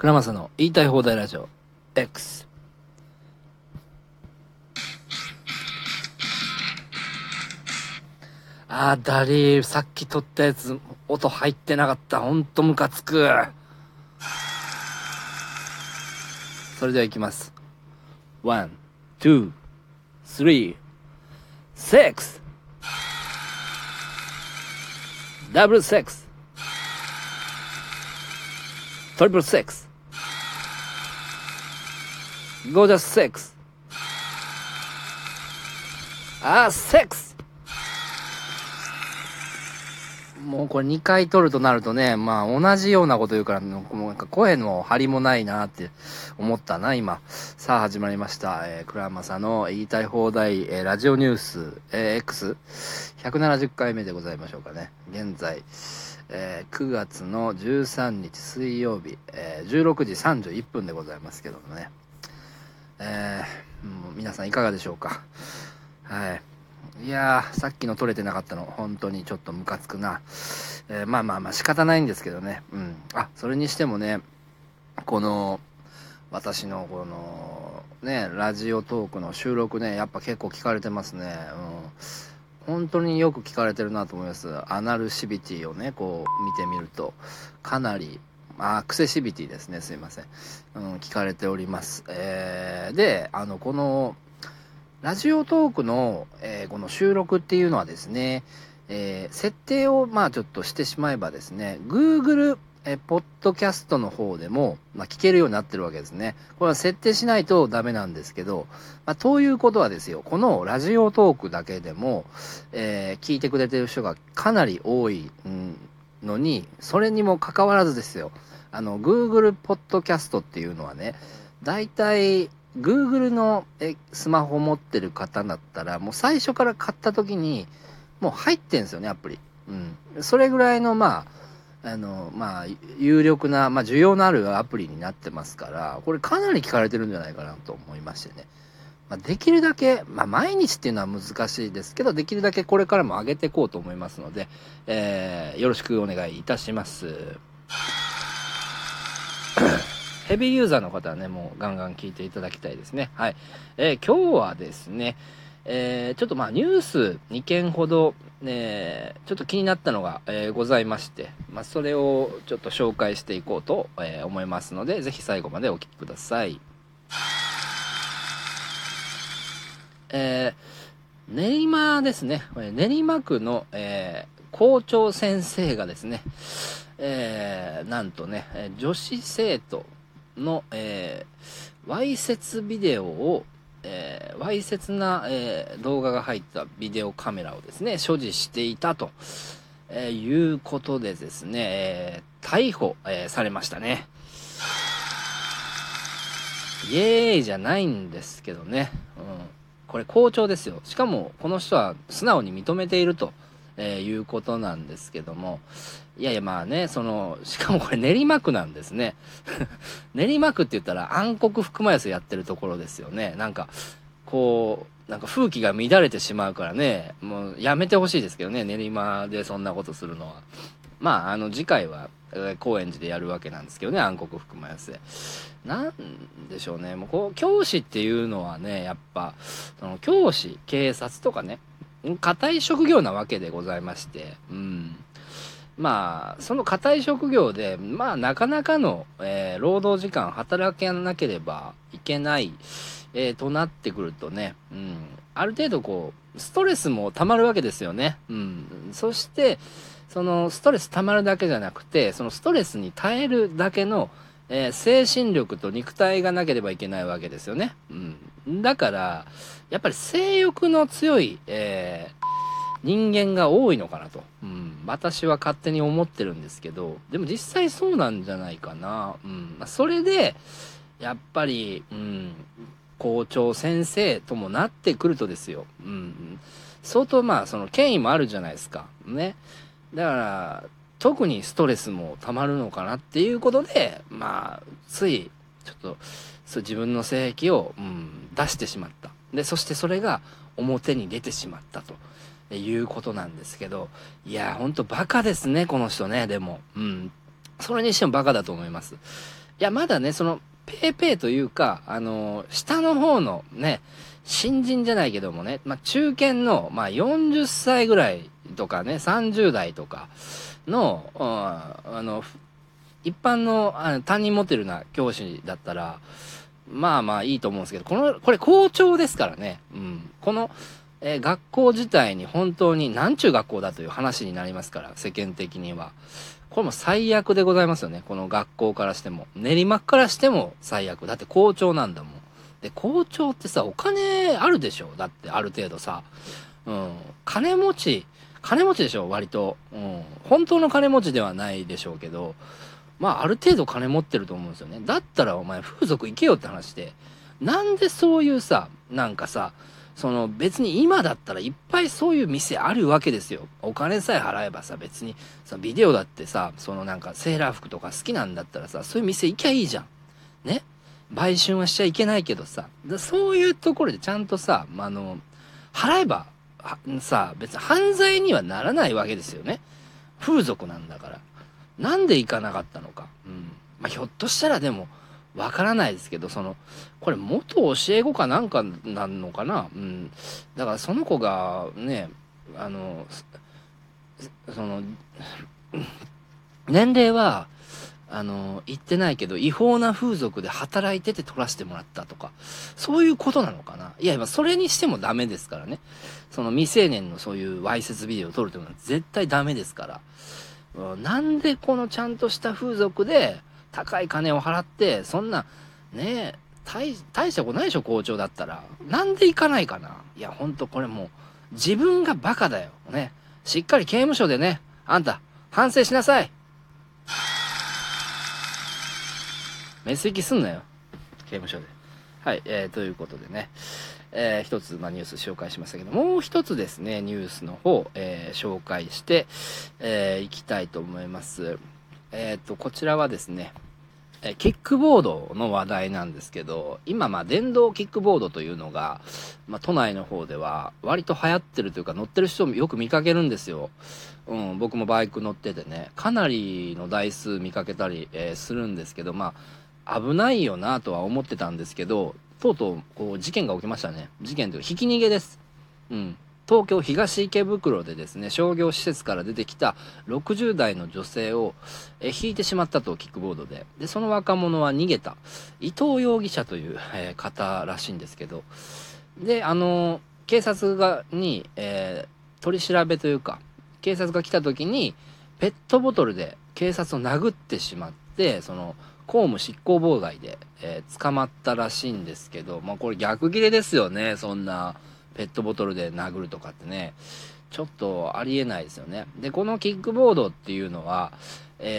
倉正の言いたい放題ラジオ X。 だりー、さっき撮ったやつ音入ってなかった。ほんとムカつく。それではいきます。 1,2,3,6 ダブルセックストリプルセックスゴージャスセックスセックス。もうこれ2回撮るとなるとね、まあ同じようなこと言うから、もうなんか声の張りもないなって思ったな今。さあ始まりました、倉正の言いたい放題、ラジオニュース、X 170回目でございましょうかね。現在、9月の13日水曜日、16時31分でございますけどもね。もう皆さんいかがでしょうか。いやー、さっきの撮れてなかったの本当にちょっとムカつくな。まあ仕方ないんですけどね。それにしてもね、この私のこのねラジオトークの収録ね、やっぱ結構聞かれてますね。本当によく聞かれてるなと思います。アナルシビティをねこう見てみるとかなりアクセシビティですね、すいません、聞かれております、で、このラジオトークの、この収録っていうのはですね、設定をちょっとしてしまえばですね Google、ポッドキャストの方でも、聞けるようになってるわけですね。これは設定しないとダメなんですけど、ということはですよ、このラジオトークだけでも、聞いてくれてる人がかなり多いのに、それにもかかわらずですよ、Google ポッドキャストっていうのはね、だいたいGoogle のスマホ持ってる方だったら、もう最初から買った時にもう入ってんですよね、アプリ。それぐらいの有力な需要のあるアプリになってますから、これかなり聞かれてるんじゃないかなと思いましてね。できるだけ、毎日っていうのは難しいですけど、できるだけこれからも上げていこうと思いますので、よろしくお願いいたします。ヘビーユーザーの方はね、もうガンガン聞いていただきたいですね。今日はですね、ちょっとニュース2件ほど、ちょっと気になったのが、ございまして、それをちょっと紹介していこうと、思いますので、ぜひ最後までお聞きください。練馬ですね。練馬区の、校長先生がですね、なんとね、女子生徒の、わいせつビデオを、わいせつな、動画が入ったビデオカメラをですね所持していたと、いうことでですね、逮捕、されましたね。イエーイじゃないんですけどね、これ校長ですよ。しかもこの人は素直に認めていると、いうことなんですけども、しかもこれ練馬区なんですね。練馬区って言ったら暗黒福魔安やってるところですよね。なんか風紀が乱れてしまうからね、もうやめてほしいですけどね、練馬でそんなことするのは。次回は高円寺でやるわけなんですけどね、暗黒福魔安で。なんでしょうね、もう教師っていうのはね、やっぱその教師、警察とかね、固い職業なわけでございまして、その固い職業で、なかなかの、労働時間働けなければいけない、となってくるとね、ある程度ストレスも溜まるわけですよね。そして、そのストレス溜まるだけじゃなくて、そのストレスに耐えるだけの、精神力と肉体がなければいけないわけですよね。だからやっぱり性欲の強い、人間が多いのかなと、私は勝手に思ってるんですけど、でも実際そうなんじゃないかな。それでやっぱり、校長先生ともなってくるとですよ、相当その権威もあるじゃないですかね。だから特にストレスもたまるのかなっていうことで、ついちょっと自分の性癖を、出してしまった。でそしてそれが表に出てしまったということなんですけど、いやーほんとバカですねこの人ね。でもそれにしてもバカだと思います。いやまだねそのペーペーというか下の方のね新人じゃないけどもね、まあ、中堅の、まあ、40歳ぐらいとかね30代とかの一般の担任モデルな教師だったらまあまあいいと思うんですけど、これ校長ですからね、うん、この、学校自体に本当に何ちゅう学校だという話になりますから、世間的にはこれも最悪でございますよね。この学校からしても練馬区からしても最悪だって、校長なんだもん。で校長ってさお金あるでしょ、だってある程度さ、うん、金持ちでしょ割と、うん、本当の金持ちではないでしょうけど、まあある程度金持ってると思うんですよね。だったらお前風俗行けよって話で、なんでそういうさなんかさその別に今だったらいっぱいそういう店あるわけですよ。お金さえ払えばさ別にさビデオだってさそのなんかセーラー服とか好きなんだったらさそういう店行きゃいいじゃんね。売春はしちゃいけないけどさ、そういうところでちゃんとさ、まあ、払えばさ別に犯罪にはならないわけですよね。風俗なんだからなんで行かなかったのか、うん、まあ、ひょっとしたらでもわからないですけど、そのこれ元教え子かなんかなんのかな、うん、だからその子がねその年齢は言ってないけど違法な風俗で働いてて取らせてもらったとかそういうことなのかな。いや今それにしてもダメですからね、その未成年のそういうわいせつビデオを撮るというのは絶対ダメですから、うん、なんでこのちゃんとした風俗で高い金を払ってそんなねえ 大したことないでしょ校長だったら、なんで行かないかな。いやほんとこれもう自分がバカだよね。しっかり刑務所でねあんた反省しなさい。メス行きすんなよ刑務所で。はい、ということでね、一つ、まあ、ニュース紹介しましたけど、もう一つですねニュースの方、紹介していきたいと思います。こちらはですね、キックボードの話題なんですけど、今、まあ、電動キックボードというのが、まあ、都内の方では割と流行ってるというか乗ってる人もよく見かけるんですよ。うん、僕もバイク乗っててね、かなりの台数見かけたり、するんですけど、まあ、危ないよなとは思ってたんですけど、とうとう、こう、事件が起きましたね。事件というか、ひき逃げです。うん。東京東池袋でですね商業施設から出てきた60代の女性を引いてしまったと、キックボードで。でその若者は逃げた伊藤容疑者という、方らしいんですけど、で警察がに、取り調べというか警察が来た時にペットボトルで警察を殴ってしまって、その公務執行妨害で、捕まったらしいんですけど、まあ、これ逆ギレですよね。そんなペットボトルで殴るとかってねちょっとありえないですよね。でこのキックボードっていうのは、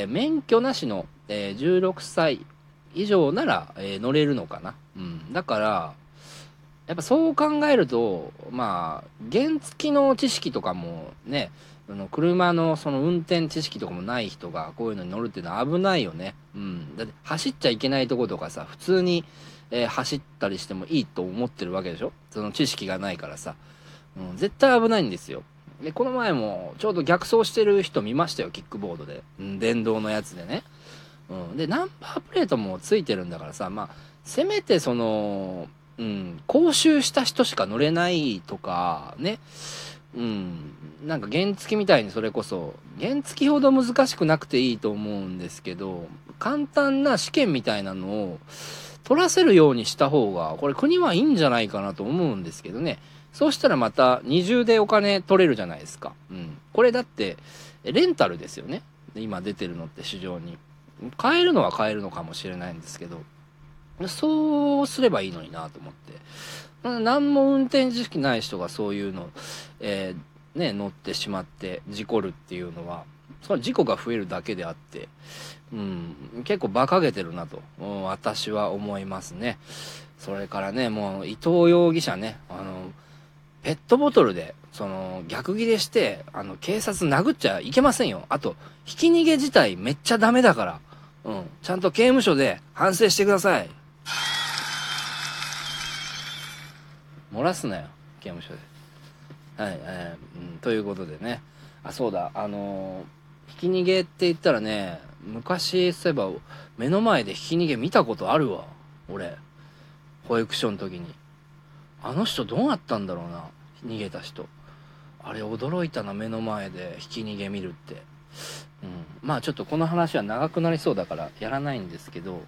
免許なしの、16歳以上なら、乗れるのかな、うん、だからやっぱそう考えるとまあ原付の知識とかもね車のその運転知識とかもない人がこういうのに乗るっていうのは危ないよね、うん、だって走っちゃいけないとことかさ普通に走ったりしてもいいと思ってるわけでしょ、その知識がないからさ、うん、絶対危ないんですよ。でこの前もちょうど逆走してる人見ましたよキックボードで、うん、電動のやつでね、うん、でナンバープレートもついてるんだからさ、まあせめてその、うん、講習した人しか乗れないとかね、うん、なんか原付みたいにそれこそ原付ほど難しくなくていいと思うんですけど、簡単な試験みたいなのを取らせるようにした方がこれ国はいいんじゃないかなと思うんですけどね。そうしたらまた二重でお金取れるじゃないですか、うん、これだってレンタルですよね今出てるのって。市場に買えるのは買えるのかもしれないんですけど、そうすればいいのになと思って、何も運転知識ない人がそういうの、ね、乗ってしまって事故るっていうのはそれ事故が増えるだけであって、うん、結構馬鹿げてるなと私は思いますね。それからねもう伊藤容疑者ねペットボトルでその逆ギレして警察殴っちゃいけませんよ。あとひき逃げ自体めっちゃダメだから、うん、ちゃんと刑務所で反省してください。漏らすなよ刑務所で。はい、ということでね、あそうだひき逃げって言ったらね、昔そういえば目の前でひき逃げ見たことあるわ俺、保育所の時に。あの人どうなったんだろうな、逃げた人。あれ驚いたな、目の前でひき逃げ見るって、うん、まあちょっとこの話は長くなりそうだからやらないんですけど、うん、ま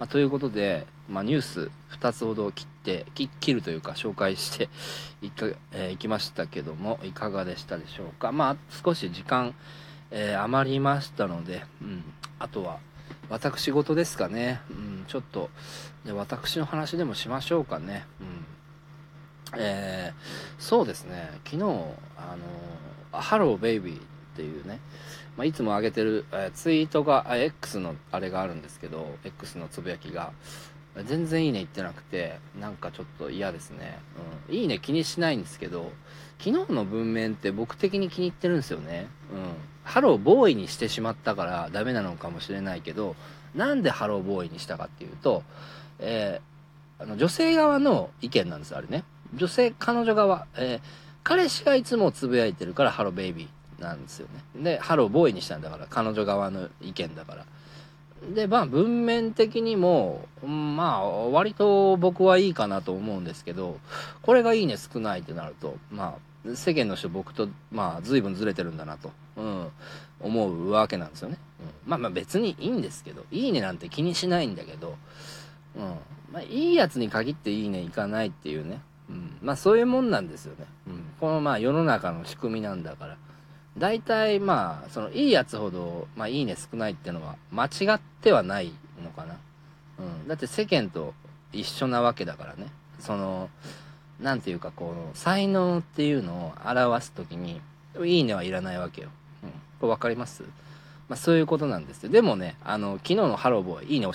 あ、ということで、まあ、ニュース2つほど切るというか紹介していきましたけども、いかがでしたでしょうか。まあ少し時間、余りましたので、うん、あとは私事ですかね、うん、ちょっとで私の話でもしましょうかね、うん、そうですね、昨日ハローベイビーっていうね、まあ、いつも上げてる、ツイートが X のあれがあるんですけど、 X のつぶやきが全然いいねいってなくて、なんかちょっと嫌ですね、うん、いいね気にしないんですけど、昨日の文面って僕的に気に入ってるんですよね、うん、ハローボーイにしてしまったからダメなのかもしれないけど、なんでハローボーイにしたかっていうと、女性側の意見なんですあれね。女性、彼女側、彼氏がいつもつぶやいてるからハローベイビーなんですよね。でハローボーイにしたんだから、彼女側の意見だから。でまあ文面的にもまあ割と僕はいいかなと思うんですけど、これがいいね少ないってなると、まあ世間の人僕とまあ随分ずれてるんだなと、うん、思うわけなんですよね、うん、まあまあ別にいいんですけど、いいねなんて気にしないんだけど、うん、まあいいやつに限っていいねいかないっていうね、うん、まあそういうもんなんですよね、うん、このまあ世の中の仕組みなんだから、だいたいまあそのいいやつほどまあいいね少ないってのは間違ってはないのかな、うん、だって世間と一緒なわけだからね。そのなんていうか、こう才能っていうのを表すときにいいねはいらないわけよ、うん、これわかります？まあそういうことなんですよ。でもね、昨日のハローボーイいいね押して